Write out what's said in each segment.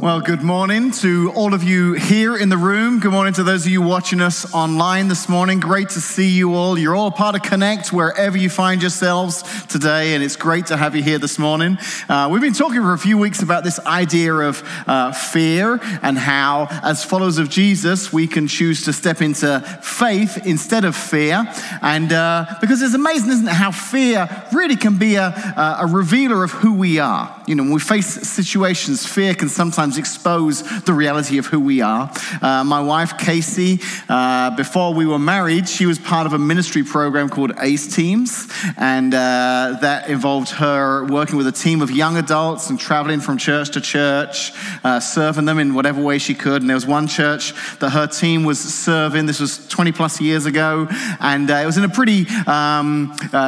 Well, good morning to all of you here in the room. Good morning to those of you watching us online this morning. Great to see you all. You're all part of Connect wherever you find yourselves today, and it's great to have you here this morning. We've been talking for a few weeks about this idea of fear and how, as followers of Jesus, we can choose to step into faith instead of fear. And because it's amazing, isn't it, how fear really can be a revealer of who we are. You know, when we face situations, fear can sometimes expose the reality of who we are. My wife, Casey, before we were married, she was part of a ministry program called ACE Teams, and that involved her working with a team of young adults and traveling from church to church, serving them in whatever way she could. And there was one church that her team was serving. This was 20 plus years ago, and it was in a pretty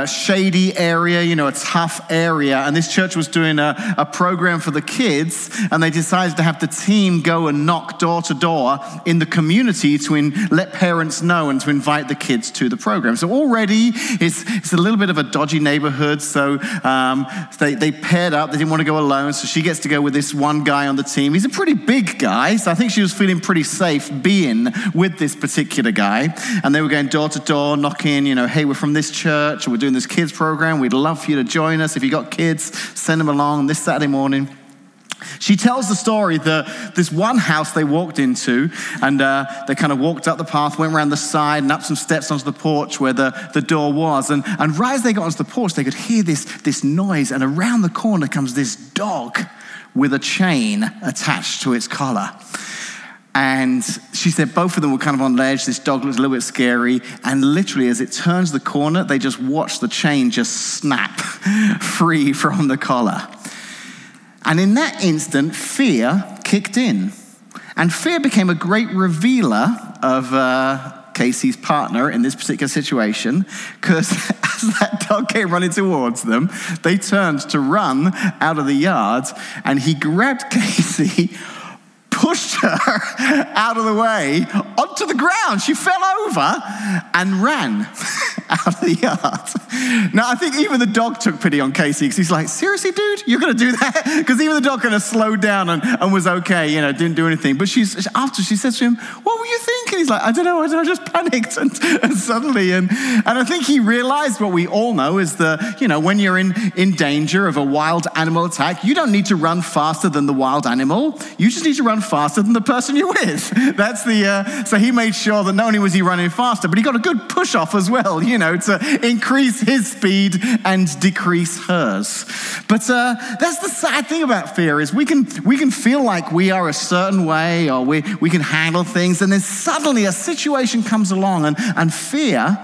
shady area, you know, a tough area, and this church was doing a program for the kids, and they decided to have the team go and knock door to door in the community to let parents know and to invite the kids to the program. So already it's a little bit of a dodgy neighborhood, so they paired up. They didn't want to go alone, so she gets to go with this one guy on the team. He's a pretty big guy, so I think she was feeling pretty safe being with this particular guy. And they were going door to door, knocking, you know, hey, we're from this church, we're doing this kids program, we'd love for you to join us. If you got kids, send them along this Saturday morning. She tells the story that this one house they walked into, and they kind of walked up the path, went around the side and up some steps onto the porch where the door was. And right as they got onto the porch, they could hear this noise, and around the corner comes this dog with a chain attached to its collar. And she said both of them were kind of on edge. This dog looked a little bit scary. And literally, as it turns the corner, they just watched the chain just snap free from the collar. And in that instant, fear kicked in. And fear became a great revealer of Casey's partner in this particular situation, because as that dog came running towards them, they turned to run out of the yard, and he grabbed Casey, pushed her out of the way onto the ground. She fell over and ran out of the yard. Now, I think even the dog took pity on Casey, because he's like, seriously, dude, you're going to do that? Because even the dog kind of slowed down and was okay, you know, didn't do anything. But she says to him, what were you thinking? He's like, I don't know, I just panicked and suddenly. And I think he realized what we all know is that, you know, when you're in danger of a wild animal attack, you don't need to run faster than the wild animal. You just need to run faster than the person you're with. That's so he made sure that not only was he running faster, but he got a good push off as well, you know, to increase his speed and decrease hers. But that's the sad thing about fear, is we can feel like we are a certain way, or we can handle things, and then suddenly a situation comes along and fear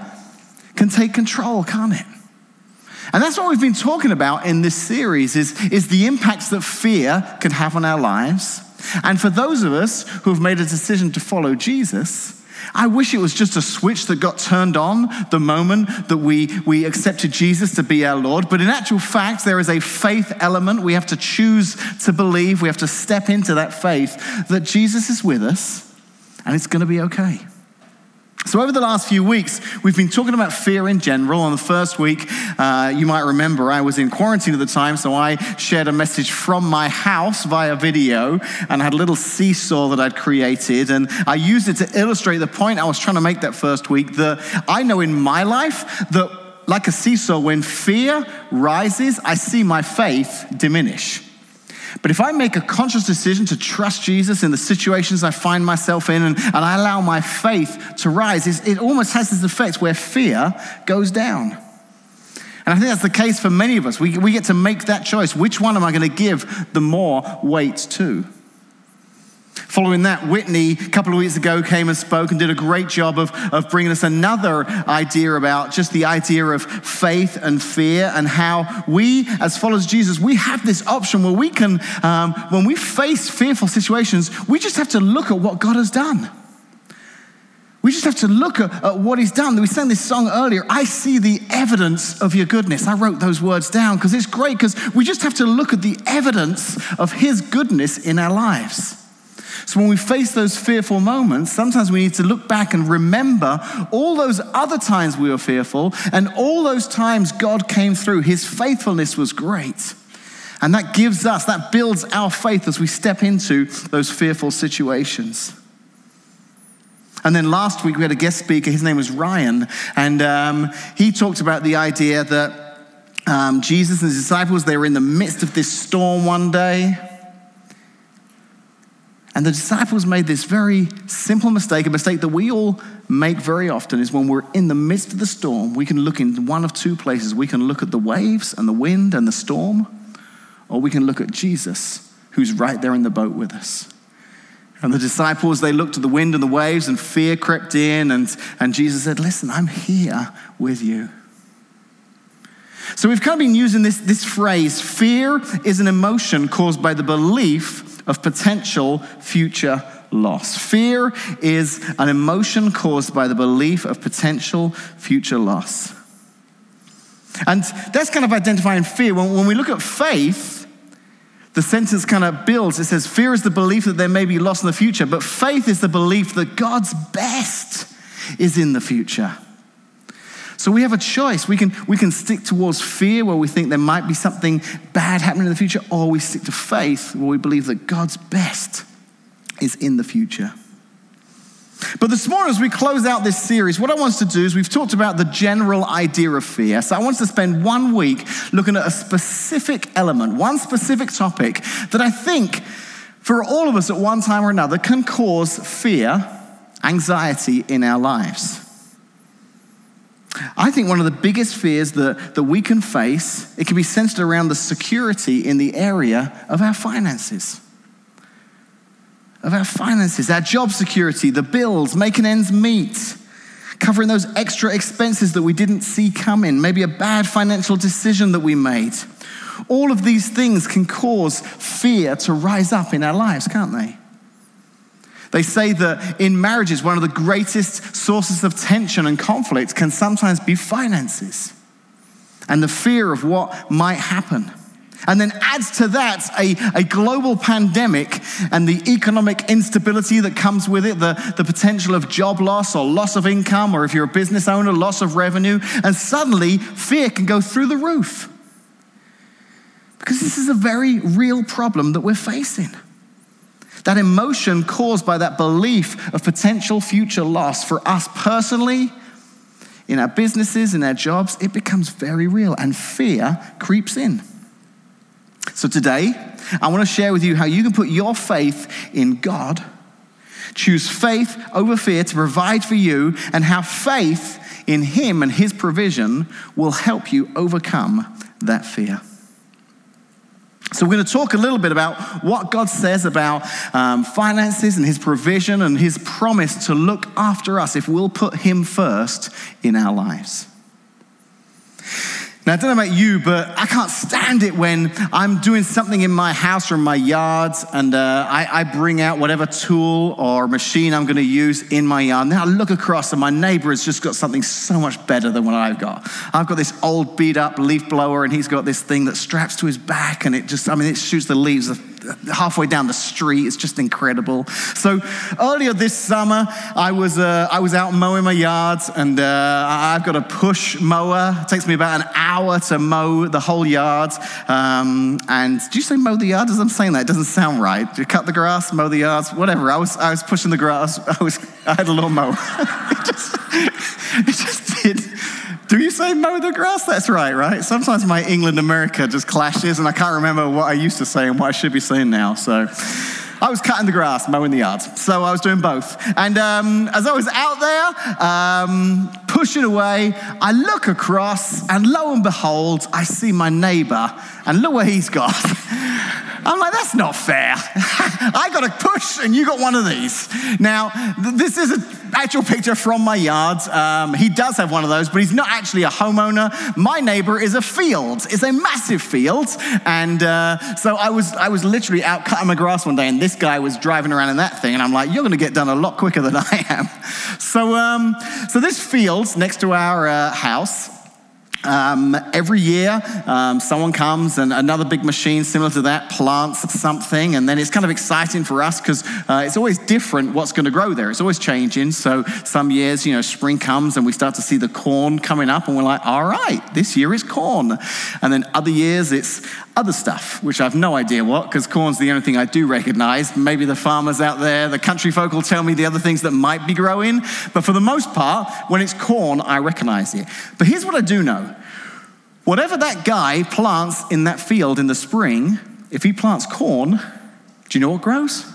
can take control, can't it? And that's what we've been talking about in this series, is the impacts that fear can have on our lives. And for those of us who have made a decision to follow Jesus, I wish it was just a switch that got turned on the moment that we accepted Jesus to be our Lord. But in actual fact, there is a faith element. We have to choose to believe. We have to step into that faith that Jesus is with us and it's going to be okay. So over the last few weeks, we've been talking about fear in general. On the first week, you might remember I was in quarantine at the time, so I shared a message from my house via video, and I had a little seesaw that I'd created, and I used it to illustrate the point I was trying to make that first week, that I know in my life that, like a seesaw, when fear rises, I see my faith diminish. But if I make a conscious decision to trust Jesus in the situations I find myself in, and I allow my faith to rise, it almost has this effect where fear goes down. And I think that's the case for many of us. We get to make that choice. Which one am I going to give the more weight to? Following that, Whitney, a couple of weeks ago, came and spoke and did a great job of bringing us another idea about just the idea of faith and fear, and how we, as followers of Jesus, we have this option where we can, when we face fearful situations, we just have to look at what God has done. We just have to look at what he's done. We sang this song earlier, I see the evidence of your goodness. I wrote those words down because it's great, because we just have to look at the evidence of his goodness in our lives. So when we face those fearful moments, sometimes we need to look back and remember all those other times we were fearful, and all those times God came through. His faithfulness was great. And that gives us, that builds our faith as we step into those fearful situations. And then last week we had a guest speaker, his name was Ryan, and he talked about the idea that Jesus and his disciples, they were in the midst of this storm one day. And the disciples made this very simple mistake, a mistake that we all make very often, is when we're in the midst of the storm, we can look in one of two places. We can look at the waves and the wind and the storm, or we can look at Jesus, who's right there in the boat with us. And the disciples, they looked at the wind and the waves, and fear crept in, and Jesus said, listen, I'm here with you. So we've kind of been using this phrase, fear is an emotion caused by the belief of potential future loss. Fear is an emotion caused by the belief of potential future loss. And that's kind of identifying fear. When we look at faith, the sentence kind of builds. It says, fear is the belief that there may be loss in the future, but faith is the belief that God's best is in the future. So we have a choice. We can stick towards fear, where we think there might be something bad happening in the future, or we stick to faith, where we believe that God's best is in the future. But this morning, as we close out this series, what I want us to do is, we've talked about the general idea of fear. So I want us to spend 1 week looking at a specific element, one specific topic that I think for all of us at one time or another can cause fear, anxiety in our lives. I think one of the biggest fears that we can face, it can be centered around the security in the area of our finances. Our job security, the bills, making ends meet, covering those extra expenses that we didn't see coming, maybe a bad financial decision that we made. All of these things can cause fear to rise up in our lives, can't they? They say that in marriages, one of the greatest sources of tension and conflict can sometimes be finances and the fear of what might happen. And then adds to that a global pandemic and the economic instability that comes with it, the potential of job loss or loss of income, or if you're a business owner, loss of revenue. And suddenly, fear can go through the roof. Because this is a very real problem that we're facing. That emotion caused by that belief of potential future loss for us personally, in our businesses, in our jobs, it becomes very real, and fear creeps in. So today, I want to share with you how you can put your faith in God, choose faith over fear to provide for you, and how faith in Him and His provision will help you overcome that fear. So we're going to talk a little bit about what God says about finances and His provision and His promise to look after us if we'll put Him first in our lives. Now, I don't know about you, but I can't stand it when I'm doing something in my house or in my yard, and I bring out whatever tool or machine I'm going to use in my yard. Now I look across and my neighbor has just got something so much better than what I've got. I've got this old beat up leaf blower, and he's got this thing that straps to his back, and it shoots the leaves halfway down the street. It's just incredible. So earlier this summer, I was out mowing my yard, and I've got a push mower. It takes me about an hour to mow the whole yard. And do you say mow the yard? As I'm saying that, it doesn't sound right. You cut the grass, mow the yards, whatever. I was pushing the grass. I had a lawnmower. it just did. Do you say mow the grass? That's right, right? Sometimes my England-America just clashes, and I can't remember what I used to say and what I should be saying now. So I was cutting the grass, mowing the yard. So I was doing both. And as I was out there, pushing away, I look across, and lo and behold, I see my neighbor, and look what he's got. I'm like, that's not fair. I got a push and you got one of these. Now, this is an actual picture from my yard. He does have one of those, but he's not actually a homeowner. My neighbor is a field. It's a massive field. And so I was literally out cutting my grass one day, and this guy was driving around in that thing. And I'm like, you're going to get done a lot quicker than I am. So this field next to our house, every year, someone comes and another big machine similar to that plants something, and then it's kind of exciting for us because it's always different what's going to grow there. It's always changing. So some years, spring comes and we start to see the corn coming up, and we're like, all right, this year is corn. And then other years it's other stuff, which I've no idea what, because corn's the only thing I do recognize. Maybe the farmers out there, the country folk will tell me the other things that might be growing. But for the most part, when it's corn, I recognize it. But here's what I do know. Whatever that guy plants in that field in the spring, if he plants corn, do you know what grows?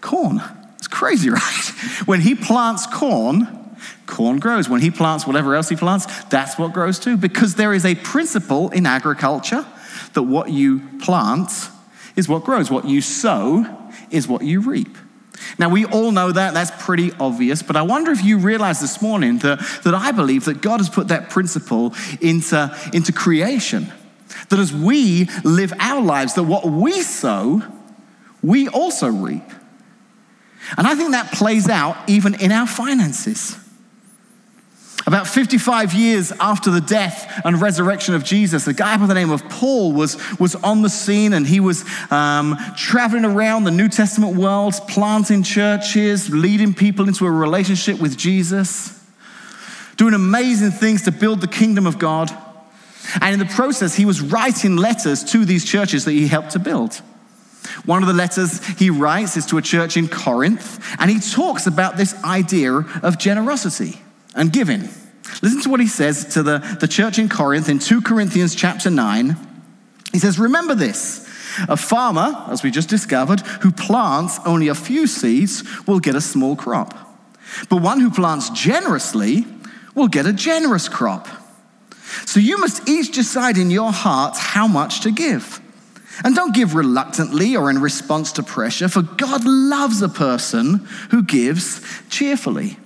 Corn. It's crazy, right? When he plants corn, corn grows. When he plants whatever else he plants, that's what grows too. Because there is a principle in agriculture that what you plant is what grows. What you sow is what you reap. Now, we all know that. That's pretty obvious. But I wonder if you realize this morning that I believe that God has put that principle into creation. That as we live our lives, that what we sow, we also reap. And I think that plays out even in our finances. About 55 years after the death and resurrection of Jesus, a guy by the name of Paul was on the scene, and he was traveling around the New Testament world, planting churches, leading people into a relationship with Jesus, doing amazing things to build the kingdom of God. And in the process, he was writing letters to these churches that he helped to build. One of the letters he writes is to a church in Corinth, and he talks about this idea of generosity and giving. Listen to what he says to the church in Corinth in 2 Corinthians chapter 9. He says, "Remember this, a farmer, as we just discovered, who plants only a few seeds will get a small crop. But one who plants generously will get a generous crop. So you must each decide in your heart how much to give. And don't give reluctantly or in response to pressure, for God loves a person who gives cheerfully.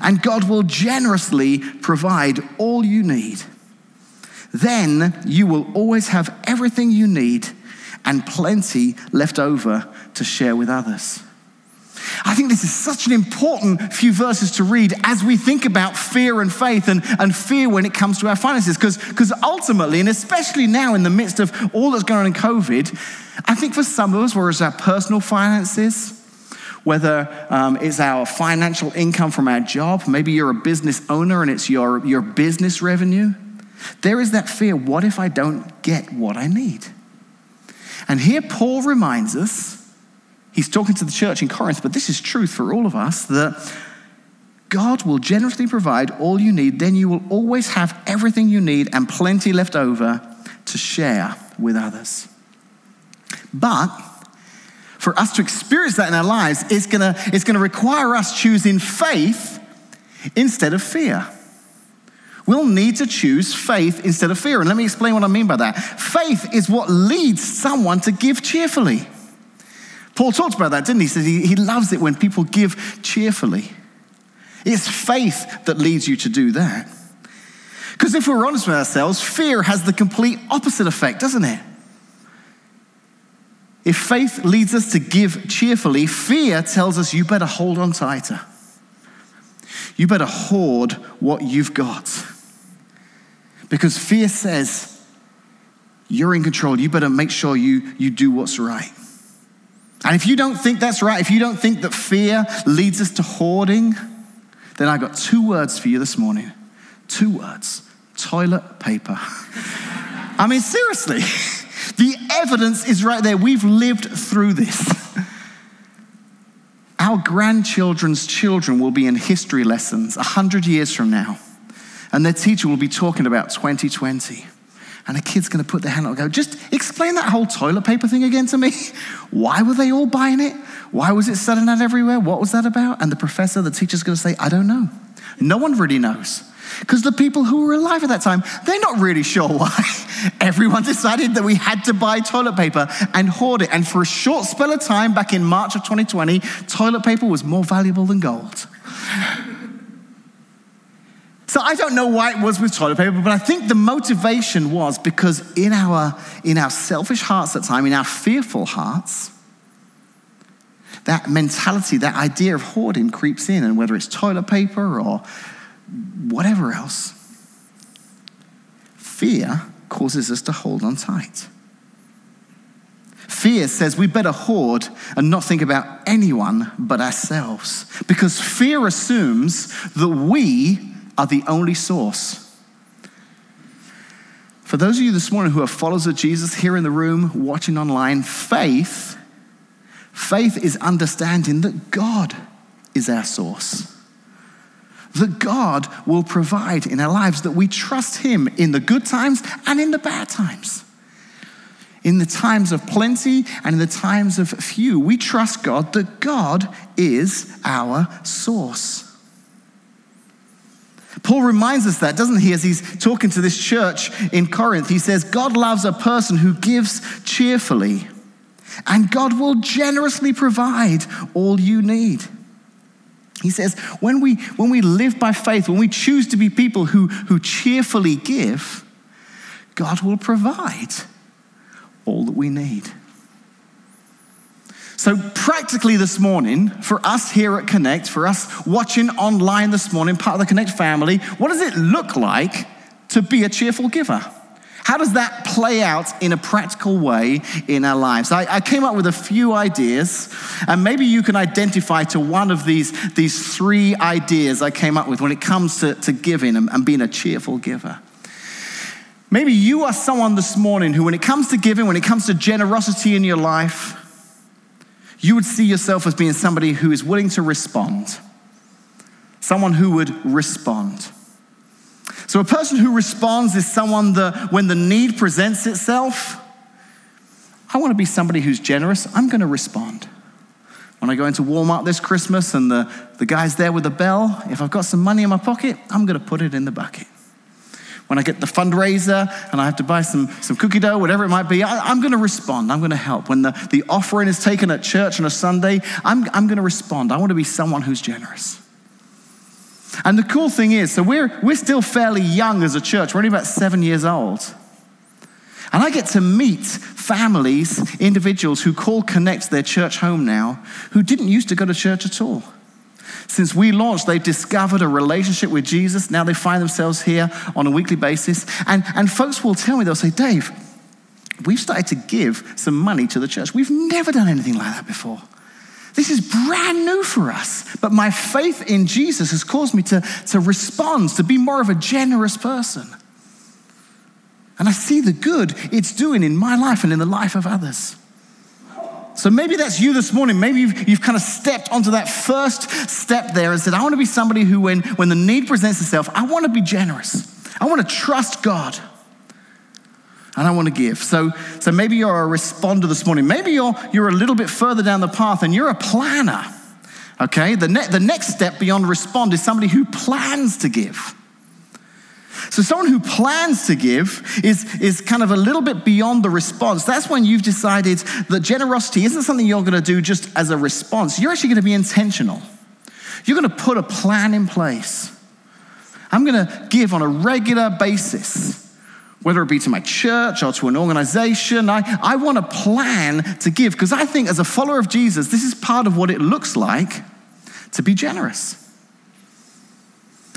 And God will generously provide all you need. Then you will always have everything you need and plenty left over to share with others." I think this is such an important few verses to read as we think about fear and faith and fear when it comes to our finances. Because ultimately, and especially now in the midst of all that's going on in COVID, I think for some of us, whereas our personal finances, whether it's our financial income from our job, maybe you're a business owner and it's your business revenue, there is that fear, what if I don't get what I need? And here Paul reminds us, he's talking to the church in Corinth, but this is truth for all of us, that God will generously provide all you need, then you will always have everything you need and plenty left over to share with others. But for us to experience that in our lives, it's gonna require us choosing faith instead of fear. We'll need to choose faith instead of fear. And let me explain what I mean by that. Faith is what leads someone to give cheerfully. Paul talked about that, didn't he? He says he loves it when people give cheerfully. It's faith that leads you to do that. Because if we're honest with ourselves, fear has the complete opposite effect, doesn't it? If faith leads us to give cheerfully, fear tells us you better hold on tighter. You better hoard what you've got. Because fear says you're in control. You better make sure you do what's right. And if you don't think that's right, if you don't think that fear leads us to hoarding, then I got two words for you this morning. Two words. Toilet paper. I mean, seriously. The evidence is right there. We've lived through this. Our grandchildren's children will be in history lessons 100 years from now, and their teacher will be talking about 2020. And a kid's going to put their hand up and go, "Just explain that whole toilet paper thing again to me. Why were they all buying it? Why was it selling out everywhere? What was that about?" And the teacher's going to say, "I don't know." No one really knows. Because the people who were alive at that time, they're not really sure why. Everyone decided that we had to buy toilet paper and hoard it. And for a short spell of time, back in March of 2020, toilet paper was more valuable than gold. So I don't know why it was with toilet paper, but I think the motivation was because in our selfish hearts at the time, in our fearful hearts, that mentality, that idea of hoarding creeps in, and whether it's toilet paper or whatever else, fear causes us to hold on tight. Fear says we better hoard and not think about anyone but ourselves, because fear assumes that we are the only source. For those of you this morning who are followers of Jesus here in the room, watching online, faith is understanding that God is our source. That God will provide in our lives, that we trust him in the good times and in the bad times. In the times of plenty and in the times of few, we trust God, that God is our source. Paul reminds us that, doesn't he, as he's talking to this church in Corinth. He says, God loves a person who gives cheerfully, and God will generously provide all you need. He says, when we live by faith, when we choose to be people who cheerfully give, God will provide all that we need. So practically this morning, for us here at Connect, for us watching online this morning, part of the Connect family, what does it look like to be a cheerful giver? How does that play out in a practical way in our lives? I came up with a few ideas, and maybe you can identify to one of these three ideas I came up with when it comes to giving and being a cheerful giver. Maybe you are someone this morning who, when it comes to giving, when it comes to generosity in your life, you would see yourself as being somebody who is willing to respond. Someone who would respond. So a person who responds is someone that when the need presents itself, I want to be somebody who's generous. I'm going to respond. When I go into Walmart this Christmas and the guy's there with a bell, if I've got some money in my pocket, I'm going to put it in the bucket. When I get the fundraiser and I have to buy some cookie dough, whatever it might be, I'm going to respond. I'm going to help. When the offering is taken at church on a Sunday, I'm going to respond. I want to be someone who's generous. And the cool thing is, so we're still fairly young as a church. We're only about 7 years old. And I get to meet families, individuals who call Connect their church home now, who didn't used to go to church at all. Since we launched, they've discovered a relationship with Jesus. Now they find themselves here on a weekly basis. And folks will tell me, they'll say, Dave, we've started to give some money to the church. We've never done anything like that before. This is brand new for us, but my faith in Jesus has caused me to respond, to be more of a generous person. And I see the good it's doing in my life and in the life of others. So maybe that's you this morning. Maybe you've kind of stepped onto that first step there and said, I want to be somebody who, when the need presents itself, I want to be generous. I want to trust God. And I want to give. So maybe you're a responder this morning. Maybe you're a little bit further down the path and you're a planner, okay? The next step beyond respond is somebody who plans to give. So someone who plans to give is kind of a little bit beyond the response. That's when you've decided that generosity isn't something you're going to do just as a response. You're actually going to be intentional. You're going to put a plan in place. I'm going to give on a regular basis, whether it be to my church or to an organization. I want to plan to give, because I think as a follower of Jesus, this is part of what it looks like to be generous.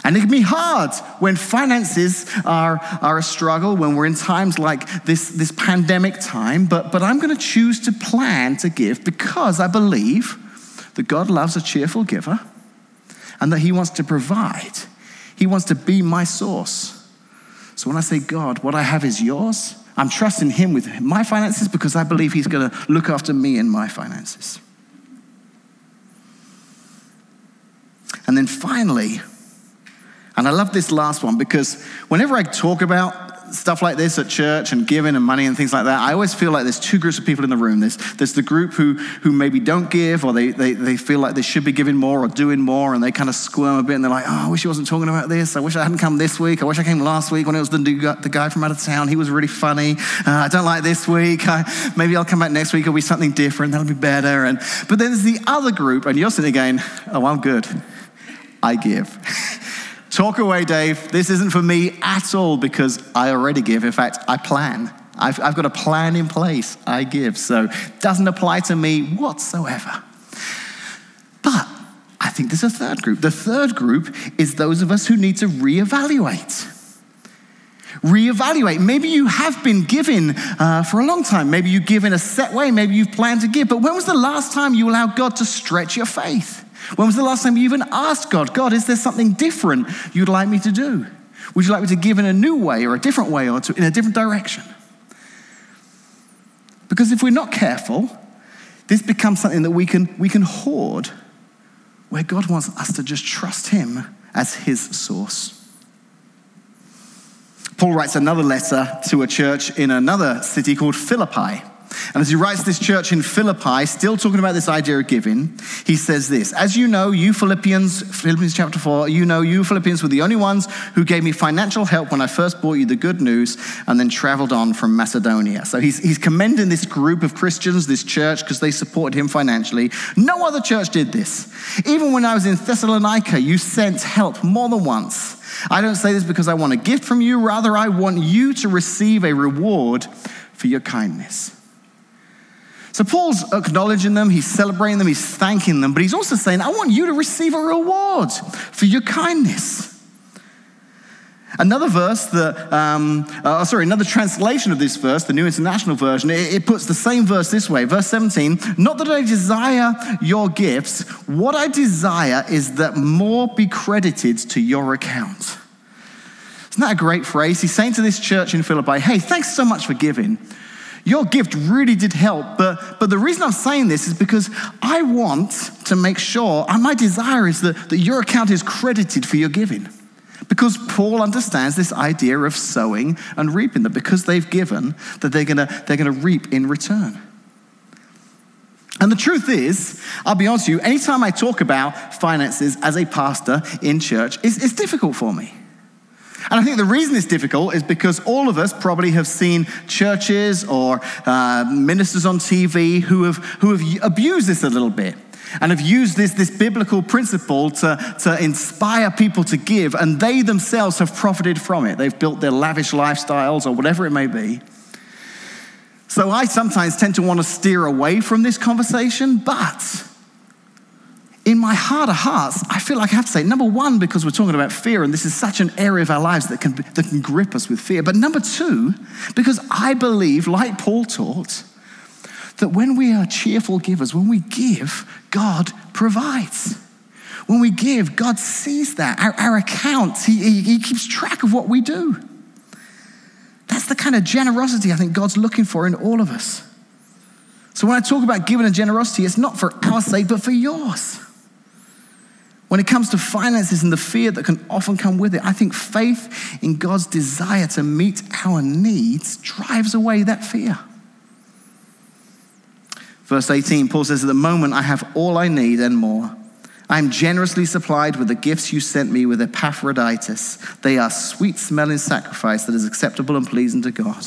And it can be hard when finances are a struggle, when we're in times like this pandemic time, but I'm going to choose to plan to give because I believe that God loves a cheerful giver and that he wants to provide. He wants to be my source. So when I say, God, what I have is yours, I'm trusting him with my finances because I believe he's going to look after me and my finances. And then finally, and I love this last one, because whenever I talk about stuff like this at church and giving and money and things like that, I always feel like there's two groups of people in the room. There's the group who maybe don't give, or they feel like they should be giving more or doing more, and they kind of squirm a bit and they're like, oh, I wish he wasn't talking about this. I wish I hadn't come this week. I wish I came last week when it was the guy from out of town. He was really funny. I don't like this week. Maybe I'll come back next week. It'll be something different. That'll be better. But then there's the other group, and you're sitting again, oh, I'm good. I give. Talk away, Dave. This isn't for me at all because I already give. In fact, I plan. I've got a plan in place. I give. So it doesn't apply to me whatsoever. But I think there's a third group. The third group is those of us who need to reevaluate. Maybe you have been giving for a long time. Maybe you give in a set way. Maybe you've planned to give. But when was the last time you allowed God to stretch your faith? When was the last time you even asked God, is there something different you'd like me to do? Would you like me to give in a new way or a different way or in a different direction? Because if we're not careful, this becomes something that we can hoard, where God wants us to just trust him as his source. Paul writes another letter to a church in another city called Philippi. And as he writes this church in Philippi, still talking about this idea of giving, he says this: as you know, Philippians chapter 4, you Philippians were the only ones who gave me financial help when I first brought you the good news and then traveled on from Macedonia. So he's commending this group of Christians, this church, because they supported him financially. No other church did this. Even when I was in Thessalonica, you sent help more than once. I don't say this because I want a gift from you. Rather, I want you to receive a reward for your kindness. So Paul's acknowledging them, he's celebrating them, he's thanking them, but he's also saying, I want you to receive a reward for your kindness. Another verse that, another translation of this verse, the New International Version, it puts the same verse this way, verse 17, not that I desire your gifts, what I desire is that more be credited to your account. Isn't that a great phrase? He's saying to this church in Philippi, hey, thanks so much for giving. Your gift really did help, but the reason I'm saying this is because I want to make sure, and my desire is that your account is credited for your giving. Because Paul understands this idea of sowing and reaping, that because they've given, that they're gonna reap in return. And the truth is, I'll be honest with you, anytime I talk about finances as a pastor in church, it's difficult for me. And I think the reason it's difficult is because all of us probably have seen churches or ministers on TV who have abused this a little bit and have used this biblical principle to inspire people to give, and they themselves have profited from it. They've built their lavish lifestyles or whatever it may be. So I sometimes tend to want to steer away from this conversation, but in my heart of hearts, I feel like I have to say, number one, because we're talking about fear, and this is such an area of our lives that can grip us with fear. But number two, because I believe, like Paul taught, that when we are cheerful givers, when we give, God provides. When we give, God sees that. Our accounts, he keeps track of what we do. That's the kind of generosity I think God's looking for in all of us. So when I talk about giving and generosity, it's not for our sake, but for yours. When it comes to finances and the fear that can often come with it, I think faith in God's desire to meet our needs drives away that fear. Verse 18, Paul says, at the moment I have all I need and more. I am generously supplied with the gifts you sent me with Epaphroditus. They are sweet-smelling sacrifice that is acceptable and pleasing to God.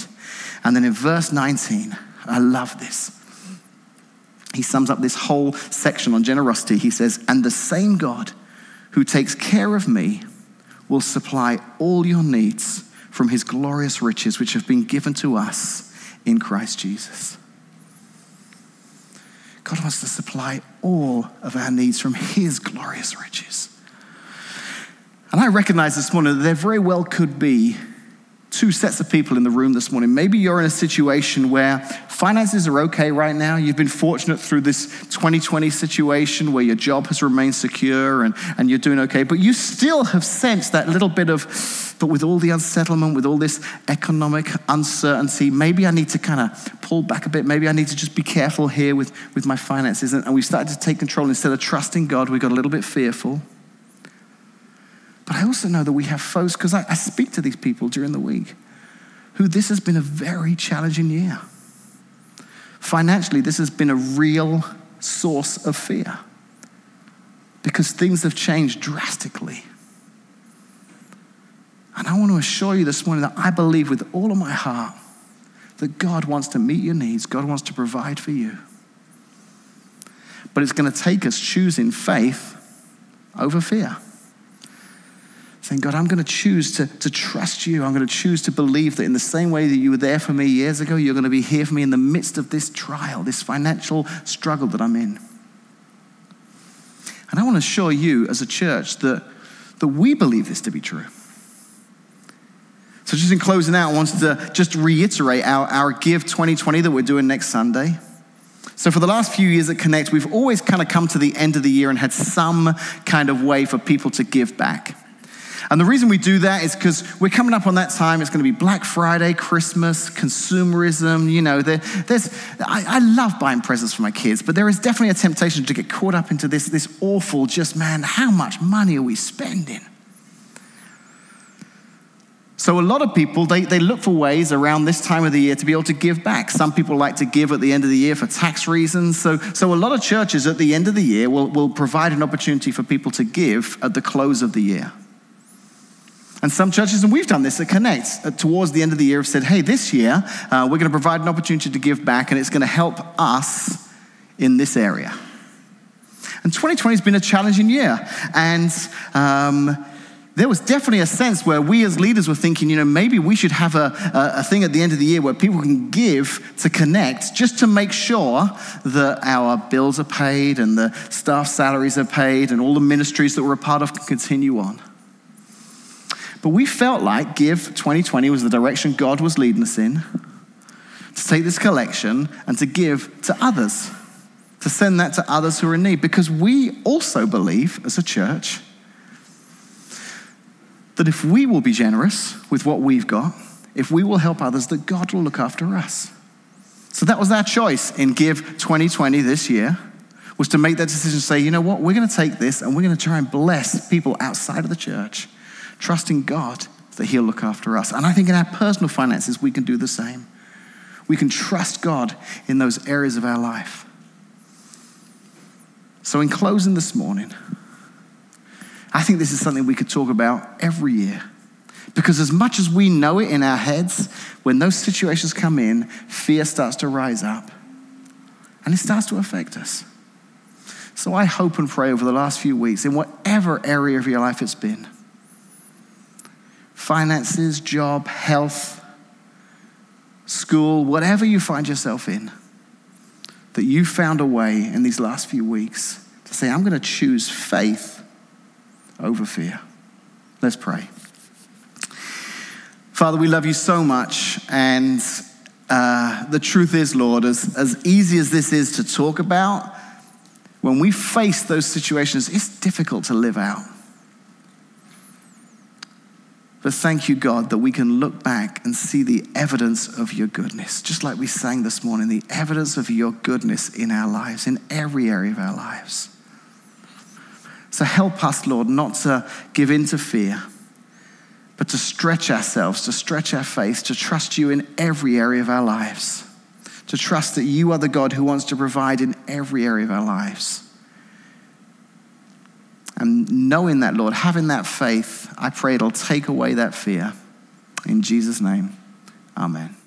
And then in verse 19, I love this. He sums up this whole section on generosity. He says, and the same God who takes care of me will supply all your needs from his glorious riches, which have been given to us in Christ Jesus. God wants to supply all of our needs from his glorious riches. And I recognize this morning that there very well could be two sets of people in the room this morning. Maybe you're in a situation where finances are okay right now. You've been fortunate through this 2020 situation where your job has remained secure and you're doing okay, but you still have sensed that little bit of, but with all the unsettlement, with all this economic uncertainty, maybe I need to kind of pull back a bit. Maybe I need to just be careful here with my finances. And we've started to take control. Instead of trusting God, we got a little bit fearful. But I also know that we have folks, because I speak to these people during the week, who this has been a very challenging year. Financially, this has been a real source of fear because things have changed drastically. And I want to assure you this morning that I believe with all of my heart that God wants to meet your needs. God wants to provide for you. But it's going to take us choosing faith over fear. Saying, God, I'm going to choose to trust you. I'm going to choose to believe that in the same way that you were there for me years ago, you're going to be here for me in the midst of this trial, this financial struggle that I'm in. And I want to assure you as a church that we believe this to be true. So just in closing out, I wanted to just reiterate our Give 2020 that we're doing next Sunday. So for the last few years at Connect, we've always kind of come to the end of the year and had some kind of way for people to give back. And the reason we do that is because we're coming up on that time. It's going to be Black Friday, Christmas, consumerism. You know, I love buying presents for my kids, but there is definitely a temptation to get caught up into this awful just, man, how much money are we spending? So a lot of people, they look for ways around this time of the year to be able to give back. Some people like to give at the end of the year for tax reasons. So a lot of churches at the end of the year will provide an opportunity for people to give at the close of the year. And some churches, and we've done this at Connect, towards the end of the year have said, hey, this year we're going to provide an opportunity to give back and it's going to help us in this area. And 2020 has been a challenging year. And there was definitely a sense where we as leaders were thinking, you know, maybe we should have a thing at the end of the year where people can give to Connect just to make sure that our bills are paid and the staff salaries are paid and all the ministries that we're a part of can continue on. But we felt like Give 2020 was the direction God was leading us in, to take this collection and to give to others, to send that to others who are in need, because we also believe as a church that if we will be generous with what we've got, if we will help others, that God will look after us. So that was our choice in Give 2020 this year, was to make that decision, say, you know what, we're going to take this and we're going to try and bless people outside of the church, trusting God that he'll look after us. And I think in our personal finances, we can do the same. We can trust God in those areas of our life. So in closing this morning, I think this is something we could talk about every year, because as much as we know it in our heads, when those situations come in, fear starts to rise up and it starts to affect us. So I hope and pray over the last few weeks, in whatever area of your life it's been, finances, job, health, school, whatever you find yourself in, that you found a way in these last few weeks to say, I'm going to choose faith over fear. Let's pray. Father, we love you so much, and the truth is, Lord, as easy as this is to talk about, when we face those situations, it's difficult to live out. But thank you, God, that we can look back and see the evidence of your goodness, just like we sang this morning, the evidence of your goodness in our lives, in every area of our lives. So help us, Lord, not to give in to fear, but to stretch ourselves, to stretch our faith, to trust you in every area of our lives, to trust that you are the God who wants to provide in every area of our lives. And knowing that, Lord, having that faith, I pray it'll take away that fear. In Jesus' name, amen.